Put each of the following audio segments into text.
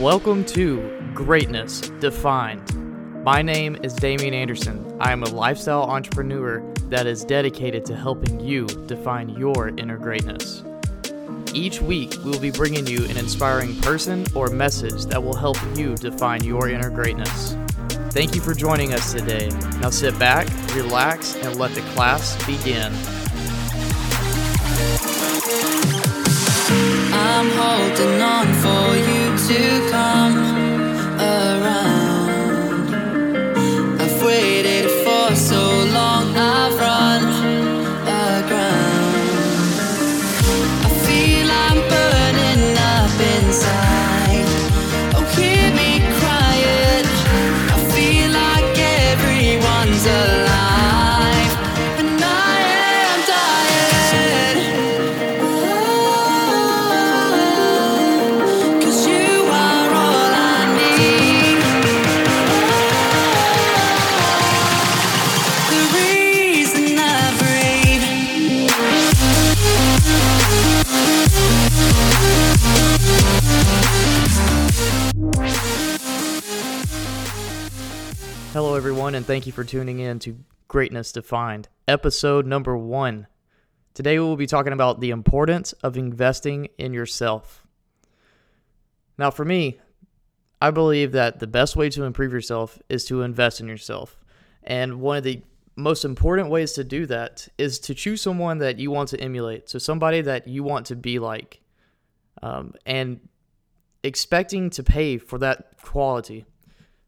Welcome to Greatness Defined. My name is Damian Anderson. I am a lifestyle entrepreneur that is dedicated to helping you define your inner greatness. Each week, we will be bringing you an inspiring person or message that will help you define your inner greatness. Thank you for joining us today. Now sit back, relax, and let the class begin. I'm holding on for you to come around. I've waited for so long, I've run aground. I feel I'm burning up inside. Oh, hear me crying. I feel like everyone's alive. Hello, everyone, and thank you for tuning in to Greatness Defined, episode number 1. Today, we will be talking about the importance of investing in yourself. Now, for me, I believe that the best way to improve yourself is to invest in yourself. And one of the most important ways to do that is to choose someone that you want to emulate, so somebody that you want to be like, and expecting to pay for that quality.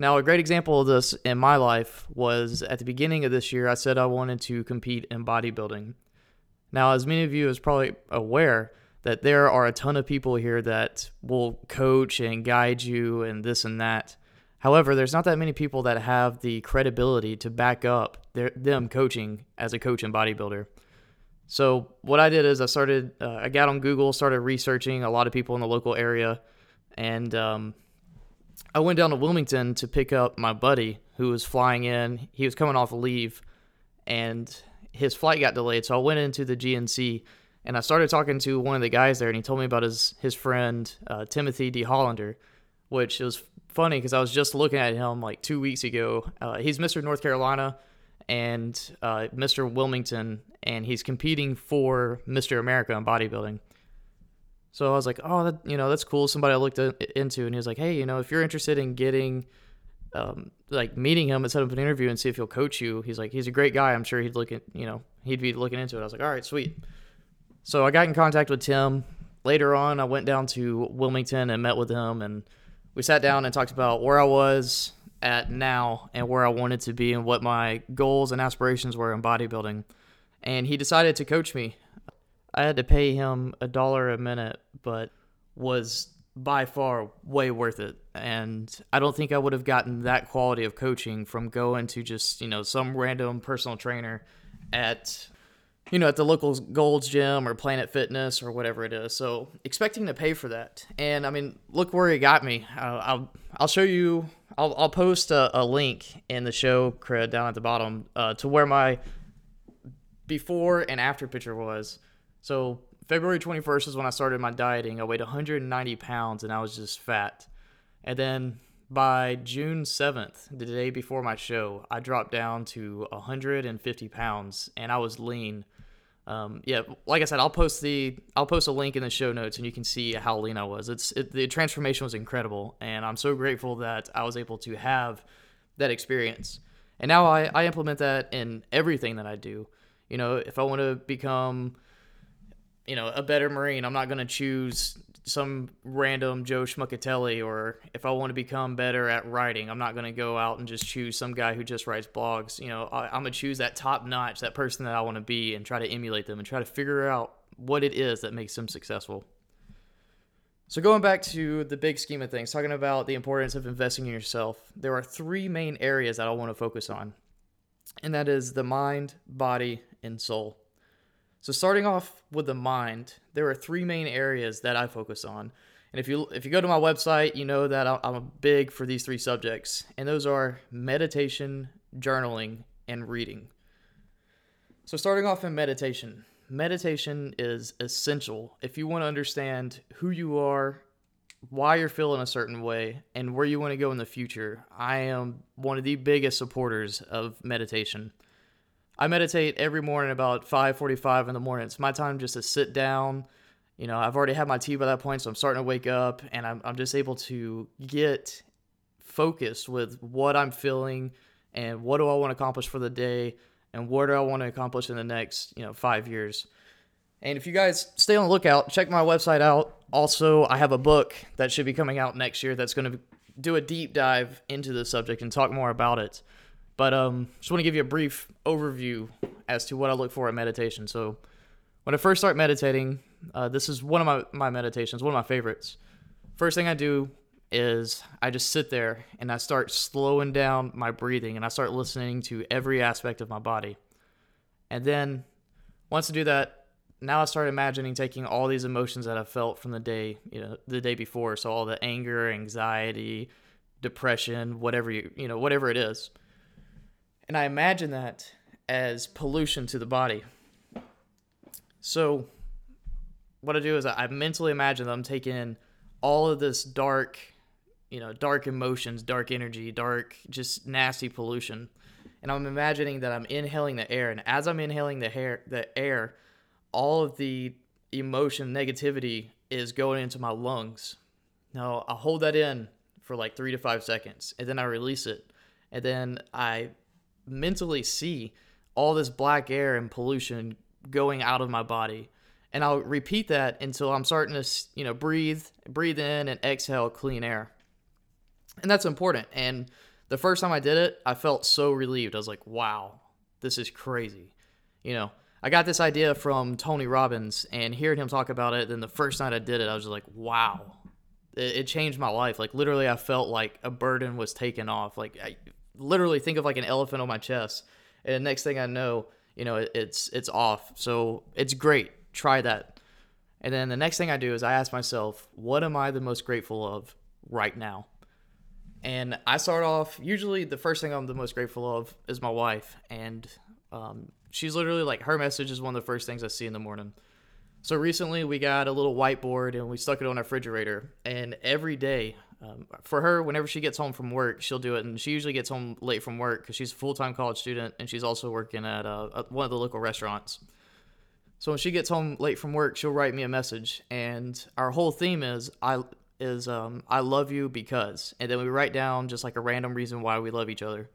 Now, a great example of this in my life was at the beginning of this year, I said I wanted to compete in bodybuilding. Now, as many of you is probably aware that there are a ton of people here that will coach and guide you and this and that. However, there's not that many people that have the credibility to back up them coaching as a coach and bodybuilder. So what I did is I got on Google, started researching a lot of people in the local area, and I went down to Wilmington to pick up my buddy who was flying in. He was coming off of leave, and his flight got delayed, so I went into the GNC, and I started talking to one of the guys there, and he told me about his friend, Timothy D. Hollander, which was funny because I was just looking at him like 2 weeks ago. He's Mr. North Carolina and Mr. Wilmington, and he's competing for Mr. America in bodybuilding. So I was like, oh, that's cool. Somebody I looked into, and he was like, hey, if you're interested in getting, meeting him and set up an interview and see if he'll coach you. He's like, he's a great guy. I'm sure he'd be looking into it. I was like, all right, sweet. So I got in contact with Tim. Later on, I went down to Wilmington and met with him, and we sat down and talked about where I was at now and where I wanted to be and what my goals and aspirations were in bodybuilding. And he decided to coach me. I had to pay him $1 a minute, but was by far way worth it. And I don't think I would have gotten that quality of coaching from going to just, some random personal trainer at, at the local Gold's Gym or Planet Fitness or whatever it is. So expecting to pay for that. And look where he got me. I'll show you, I'll post a link in the show cred down at the bottom to where my before and after picture was. So February 21st is when I started my dieting. I weighed 190 pounds, and I was just fat. And then by June 7th, the day before my show, I dropped down to 150 pounds, and I was lean. Like I said, I'll post a link in the show notes, and you can see how lean I was. The transformation was incredible, and I'm so grateful that I was able to have that experience. And now I implement that in everything that I do. If I want to become a better Marine, I'm not going to choose some random Joe Schmuckatelli, or if I want to become better at writing, I'm not going to go out and just choose some guy who just writes blogs. I'm going to choose that top notch, that person that I want to be, and try to emulate them and try to figure out what it is that makes them successful. So going back to the big scheme of things, talking about the importance of investing in yourself, there are 3 main areas that I want to focus on, and that is the mind, body, and soul. So starting off with the mind, there are 3 main areas that I focus on. And if you go to my website, you know that I'm big for these 3 subjects. And those are meditation, journaling, and reading. So starting off in meditation. Meditation is essential if you want to understand who you are why you're feeling a certain way and where you want to go in the future. I am one of the biggest supporters of meditation. I meditate every morning about 5:45 in the morning. It's my time just to sit down. You know, I've already had my tea by that point, so I'm starting to wake up, and I'm just able to get focused with what I'm feeling and what do I want to accomplish for the day and what do I want to accomplish in the next, 5 years. And if you guys stay on the lookout, check my website out. Also, I have a book that should be coming out next year that's going to do a deep dive into this subject and talk more about it. But just want to give you a brief overview as to what I look for in meditation. So when I first start meditating, this is one of my meditations, one of my favorites. First thing I do is I just sit there and I start slowing down my breathing and I start listening to every aspect of my body. And then once I do that, now I start imagining taking all these emotions that I felt from the day before. So all the anger, anxiety, depression, whatever it is. And I imagine that as pollution to the body. So what I do is I mentally imagine that I'm taking all of this dark emotions, dark energy, dark, just nasty pollution. And I'm imagining that I'm inhaling the air. And as I'm inhaling the air, all of the emotion, negativity is going into my lungs. Now, I hold that in for like 3 to 5 seconds, and then I release it. And then I mentally see all this black air and pollution going out of my body. And I'll repeat that until I'm starting to, breathe in and exhale clean air. And that's important. And the first time I did it, I felt so relieved. I was like, wow, this is crazy. I got this idea from Tony Robbins, and hearing him talk about it, then the first night I did it, I was just like, wow, it changed my life. Like, literally, I felt like a burden was taken off. Like, I literally think of like an elephant on my chest, and the next thing I know, it's off. So it's great. Try that. And then the next thing I do is I ask myself, what am I the most grateful of right now? And I start off, usually the first thing I'm the most grateful of is my wife, and she's literally like, her message is one of the first things I see in the morning. So recently we got a little whiteboard and we stuck it on our refrigerator. And every day for her, whenever she gets home from work, she'll do it. And she usually gets home late from work because she's a full-time college student. And she's also working at one of the local restaurants. So when she gets home late from work, she'll write me a message. And our whole theme is, I love you because, and then we write down just like a random reason why we love each other.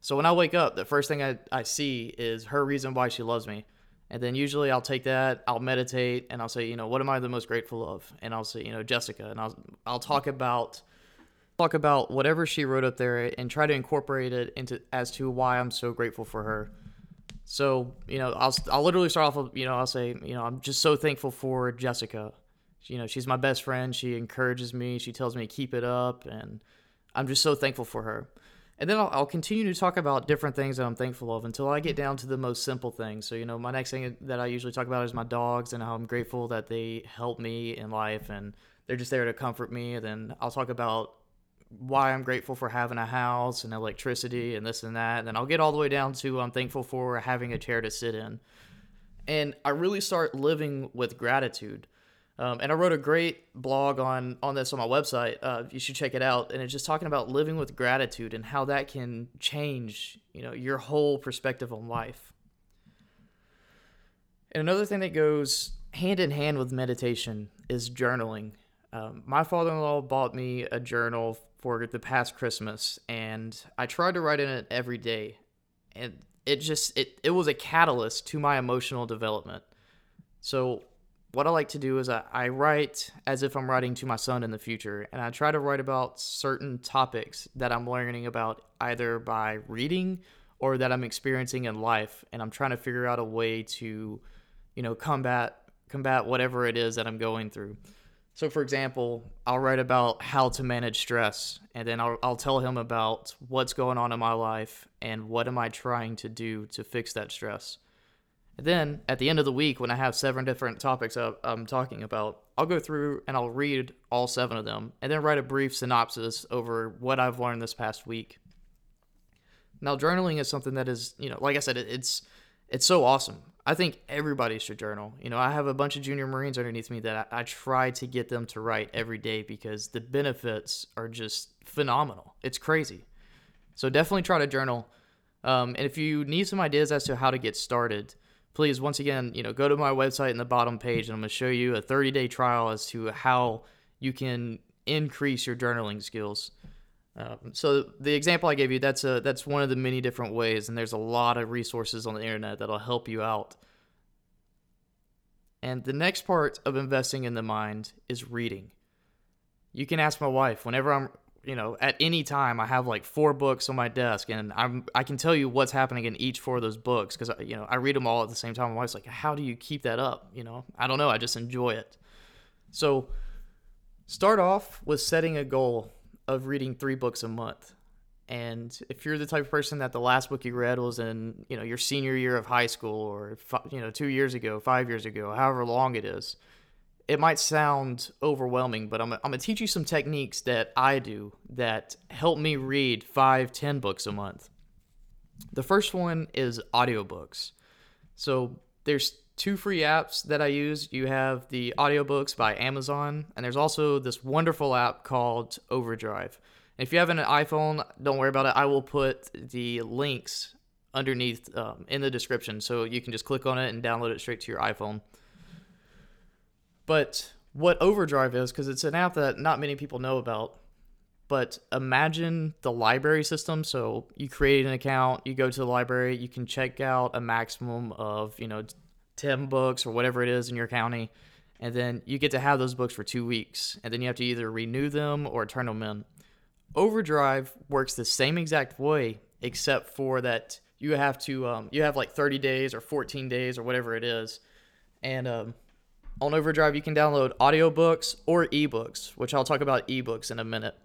So when I wake up, the first thing I see is her reason why she loves me. And then usually I'll take that, I'll meditate, and I'll say, what am I the most grateful of? And I'll say, Jessica. And I'll talk about whatever she wrote up there and try to incorporate it into as to why I'm so grateful for her. So, I'll literally start off with, I'll say, I'm just so thankful for Jessica. She's my best friend. She encourages me. She tells me to keep it up. And I'm just so thankful for her. And then I'll continue to talk about different things that I'm thankful of until I get down to the most simple things. So, my next thing that I usually talk about is my dogs and how I'm grateful that they help me in life and they're just there to comfort me. And then I'll talk about why I'm grateful for having a house and electricity and this and that. And then I'll get all the way down to I'm thankful for having a chair to sit in. And I really start living with gratitude. And I wrote a great blog on this on my website. You should check it out. And it's just talking about living with gratitude and how that can change, your whole perspective on life. And another thing that goes hand in hand with meditation is journaling. My father-in-law bought me a journal for the past Christmas, and I tried to write in it every day. And it was a catalyst to my emotional development. So what I like to do is I write as if I'm writing to my son in the future, and I try to write about certain topics that I'm learning about either by reading or that I'm experiencing in life, and I'm trying to figure out a way to, combat whatever it is that I'm going through. So, for example, I'll write about how to manage stress, and then I'll tell him about what's going on in my life and what am I trying to do to fix that stress. Then at the end of the week, when I have 7 different topics I'm talking about, I'll go through and I'll read all 7 of them and then write a brief synopsis over what I've learned this past week. Now, journaling is something that is, like I said, it's so awesome. I think everybody should journal. You know, I have a bunch of junior Marines underneath me that I try to get them to write every day because the benefits are just phenomenal. It's crazy. So definitely try to journal. And if you need some ideas as to how to get started, please, once again, you know, go to my website in the bottom page, and I'm going to show you a 30-day trial as to how you can increase your journaling skills. So the example I gave you, that's one of the many different ways, and there's a lot of resources on the internet that'll help you out. And the next part of investing in the mind is reading. You can ask my wife. Whenever I'm, you know, at any time, I have like 4 books on my desk, and I can tell you what's happening in each 4 of those books because, you know, I read them all at the same time. My wife's like, "How do you keep that up?" You know, I don't know. I just enjoy it. So start off with setting a goal of reading 3 books a month. And if you're the type of person that the last book you read was in, you know, your senior year of high school, or, you know, 2 years ago, 5 years ago, however long it is, it might sound overwhelming, but I'm going to teach you some techniques that I do that help me read 5-10 books a month. The first one is audiobooks. So there's 2 free apps that I use. You have the audiobooks by Amazon, and there's also this wonderful app called OverDrive. And if you have an iPhone, don't worry about it. I will put the links underneath in the description, so you can just click on it and download it straight to your iPhone. But what OverDrive is, because it's an app that not many people know about, but imagine the library system. So you create an account, you go to the library, you can check out a maximum of, you know, 10 books or whatever it is in your county, and then you get to have those books for 2 weeks, and then you have to either renew them or turn them in. OverDrive works the same exact way, except for that you have to you have like 30 days or 14 days or whatever it is, and on OverDrive you can download audiobooks or ebooks, which I'll talk about ebooks in a minute.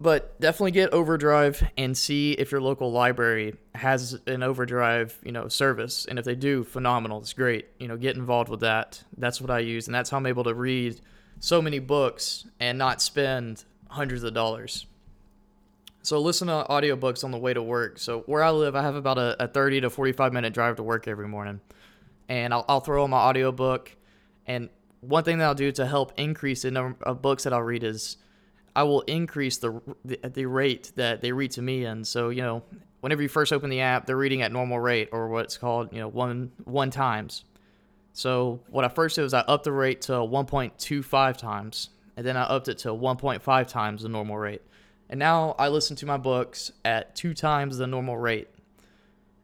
But definitely get OverDrive and see if your local library has an OverDrive, you know, service. And if they do, phenomenal. It's great. You know, get involved with that. That's what I use. And that's how I'm able to read so many books and not spend hundreds of dollars. So listen to audiobooks on the way to work. So where I live, I have about a 30 to 45 minute drive to work every morning. And I'll throw on my audiobook. And one thing that I'll do to help increase the number of books that I'll read is I will increase the rate that they read to me. And so, you know, whenever you first open the app, they're reading at normal rate, or what's called, you know, one times. So what I first did was I upped the rate to 1.25 times, and then I upped it to 1.5 times the normal rate. And now I listen to my books at 2 times the normal rate.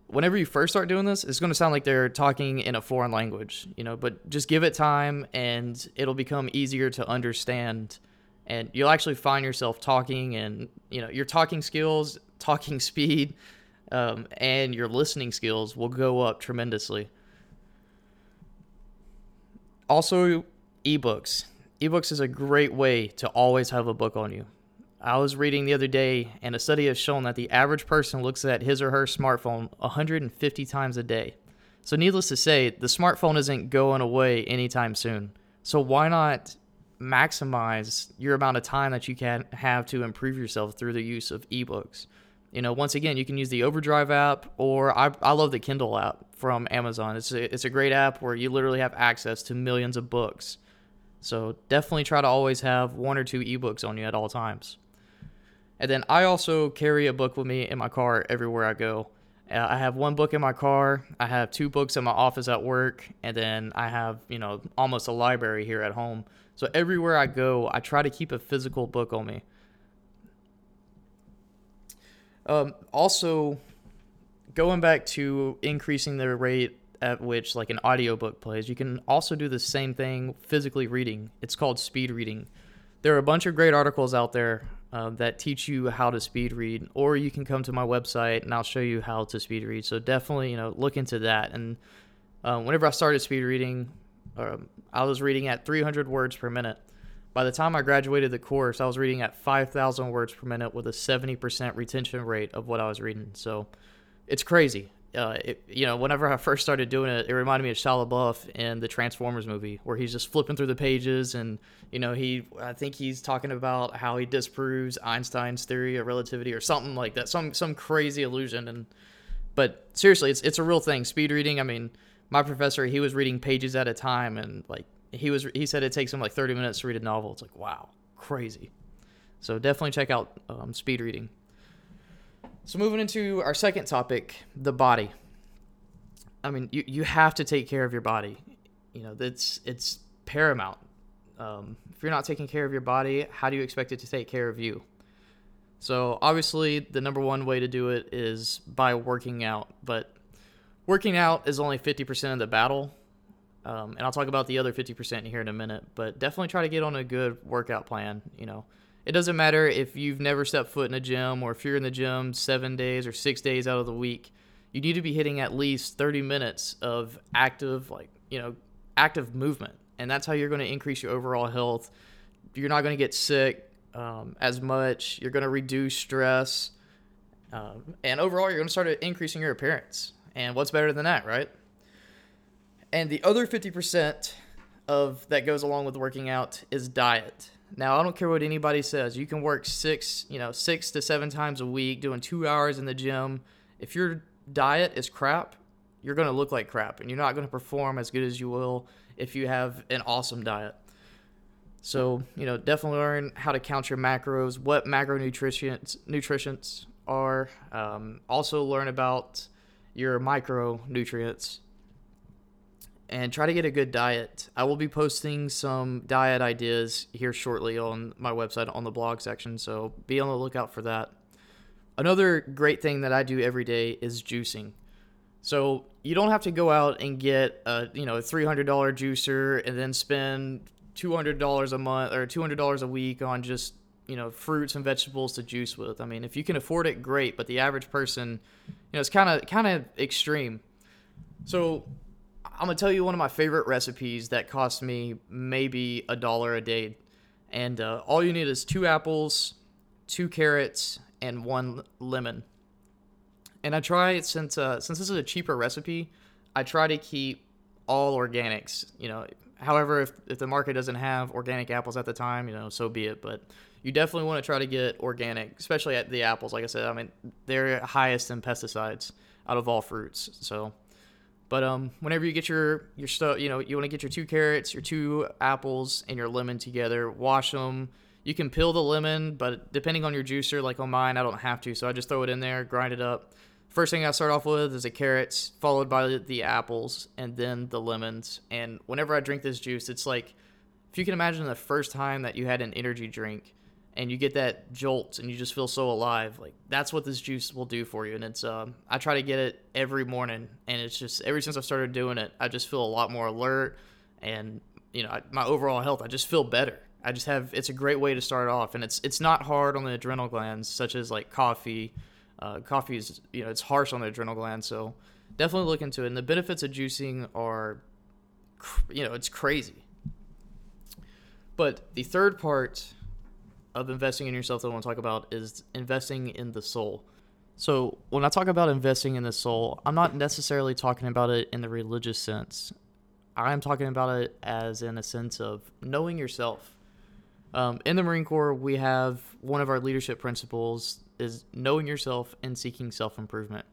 Whenever you first start doing this, it's going to sound like they're talking in a foreign language, you know, but just give it time and it'll become easier to understand. And you'll actually find yourself talking, and, you know, your talking skills, talking speed, and your listening skills will go up tremendously. Also, ebooks. Ebooks is a great way to always have a book on you. I was reading the other day, and a study has shown that the average person looks at his or her smartphone 150 times a day. So needless to say, the smartphone isn't going away anytime soon. So why not maximize your amount of time that you can have to improve yourself through the use of ebooks? You know, once again, you can use the OverDrive app, or I love the Kindle app from Amazon. It's a great app where you literally have access to millions of books. So definitely try to always have 1 or 2 ebooks on you at all times. And then I also carry a book with me in my car everywhere I go. I have 1 book in my car. I have 2 books in my office at work. And then I have, you know, almost a library here at home. So everywhere I go, I try to keep a physical book on me. Also, going back to increasing the rate at which like an audiobook plays, you can also do the same thing physically reading. It's called speed reading. There are a bunch of great articles out there that teach you how to speed read, or you can come to my website and I'll show you how to speed read. So definitely, you know, look into that. And whenever I started speed reading, I was reading at 300 words per minute. By the time I graduated the course, I was reading at 5,000 words per minute with a 70% retention rate of what I was reading. So it's crazy. You know, whenever I first started doing it, it reminded me of Shia LaBeouf in the Transformers movie, where he's just flipping through the pages, and, you know, I think he's talking about how he disproves Einstein's theory of relativity or something like that, some crazy illusion. And But seriously, it's a real thing. Speed reading. I mean, my professor, he was reading pages at a time, and like he said it takes him like 30 minutes to read a novel. It's like, wow, crazy. So definitely check out speed reading. So moving into our second topic, the body. I mean, you have to take care of your body. You know, it's paramount. If you're not taking care of your body, how do you expect it to take care of you? So obviously the number one way to do it is by working out, but working out is only 50% of the battle. And I'll talk about the other 50% here in a minute, but definitely try to get on a good workout plan. You know, it doesn't matter if you've never stepped foot in a gym or if you're in the gym 7 days or 6 days out of the week, you need to be hitting at least 30 minutes of active movement. And that's how you're going to increase your overall health. You're not going to get sick as much. You're going to reduce stress. And overall, you're going to start increasing your appearance. And what's better than that, right? And the other 50% that goes along with working out is diet. Now, I don't care what anybody says. You can work 6 to 7 times a week, doing 2 hours in the gym. If your diet is crap, you're going to look like crap, and you're not going to perform as good as you will if you have an awesome diet. So, you know, definitely learn how to count your macros, what macronutrients are. Also learn about your micronutrients and try to get a good diet. I will be posting some diet ideas here shortly on my website on the blog section, so be on the lookout for that. Another great thing that I do every day is juicing. So you don't have to go out and get a $300 juicer and then spend $200 a month or $200 a week on just, fruits and vegetables to juice with. I mean, if you can afford it, great, but the average person, it's kind of extreme. So I'm going to tell you one of my favorite recipes that cost me maybe $1 a day. And all you need is 2 apples, 2 carrots, and 1 lemon. And I try, since this is a cheaper recipe, I try to keep all organics. However, if the market doesn't have organic apples at the time, so be it. But you definitely want to try to get organic, especially at the apples. Like I said, I mean, they're highest in pesticides out of all fruits. So, but whenever you get your stuff, you want to get your 2 carrots, your 2 apples, and your lemon together. Wash them. You can peel the lemon, but depending on your juicer, like on mine, I don't have to. So I just throw it in there, grind it up. First thing I start off with is the carrots, followed by the apples, and then the lemons. And whenever I drink this juice, it's like, if you can imagine the first time that you had an energy drink and you get that jolt and you just feel so alive, like that's what this juice will do for you. And it's, I try to get it every morning, and it's just, ever since I've started doing it, I just feel a lot more alert, and my overall health, I just feel better. It's a great way to start off, and it's not hard on the adrenal glands, such as like coffee. Coffee is, it's harsh on the adrenal gland, so definitely look into it. And the benefits of juicing are, it's crazy. But the third part of investing in yourself that I want to talk about is investing in the soul. So when I talk about investing in the soul, I'm not necessarily talking about it in the religious sense. I'm talking about it as in a sense of knowing yourself. In the Marine Corps, we have one of our leadership principles is knowing yourself and seeking self-improvement.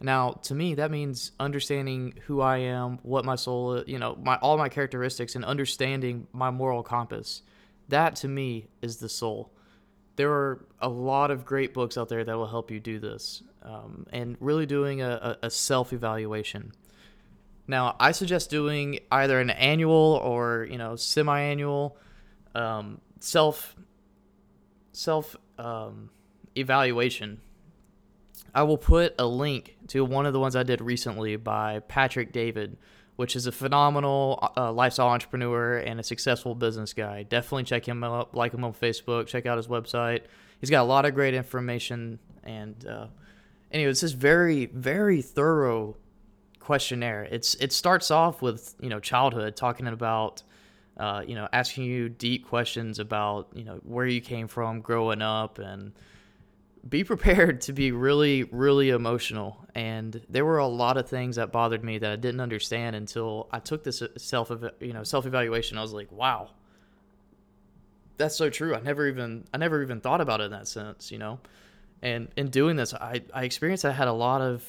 Now, to me, that means understanding who I am, what my soul, all my characteristics, and understanding my moral compass. That, to me, is the soul. There are a lot of great books out there that will help you do this, and really doing a self-evaluation. Now, I suggest doing either an annual or, semi-annual self evaluation. I will put a link to one of the ones I did recently by Patrick David, which is a phenomenal lifestyle entrepreneur and a successful business guy. Definitely check him out, like him on Facebook, check out his website. He's got a lot of great information. And anyway, it's this very, very thorough questionnaire. It starts off with, childhood, talking about asking you deep questions about, where you came from growing up, and be prepared to be really, really emotional. And there were a lot of things that bothered me that I didn't understand until I took this self-evaluation. I was like, wow, that's so true. I never even thought about it in that sense. And in doing this, I experienced I had a lot of,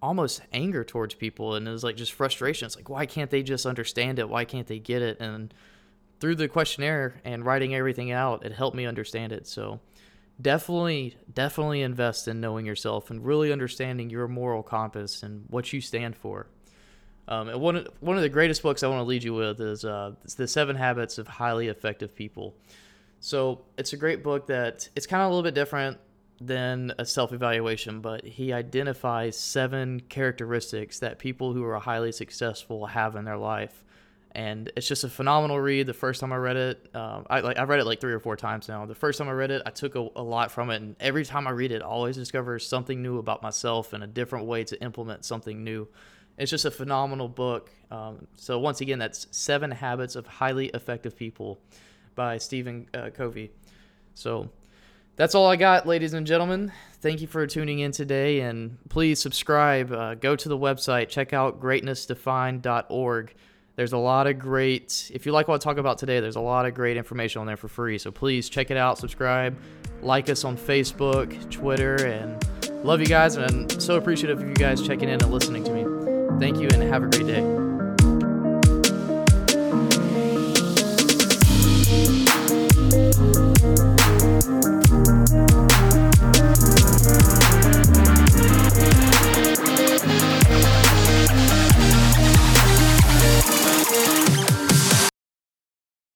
almost anger towards people. And it was like just frustration. It's like, why can't they just understand it? Why can't they get it? And through the questionnaire and writing everything out, it helped me understand it. So definitely invest in knowing yourself and really understanding your moral compass and what you stand for. And one of the greatest books I want to lead you with is The 7 Habits of Highly Effective People. So it's a great book that it's kind of a little bit different than a self-evaluation, but he identifies 7 characteristics that people who are highly successful have in their life. And it's just a phenomenal read. The first time I read it, I've read it like 3 or 4 times now. The first time I read it, I took a lot from it. And every time I read it, I always discover something new about myself and a different way to implement something new. It's just a phenomenal book. So once again, that's 7 Habits of Highly Effective People by Stephen Covey. So that's all I got, ladies and gentlemen. Thank you for tuning in today. And please subscribe. Go to the website. Check out greatnessdefined.org. There's a lot of great, if you like what I talk about today, there's a lot of great information on there for free. So please check it out, subscribe, like us on Facebook, Twitter, and love you guys. And I'm so appreciative of you guys checking in and listening to me. Thank you and have a great day.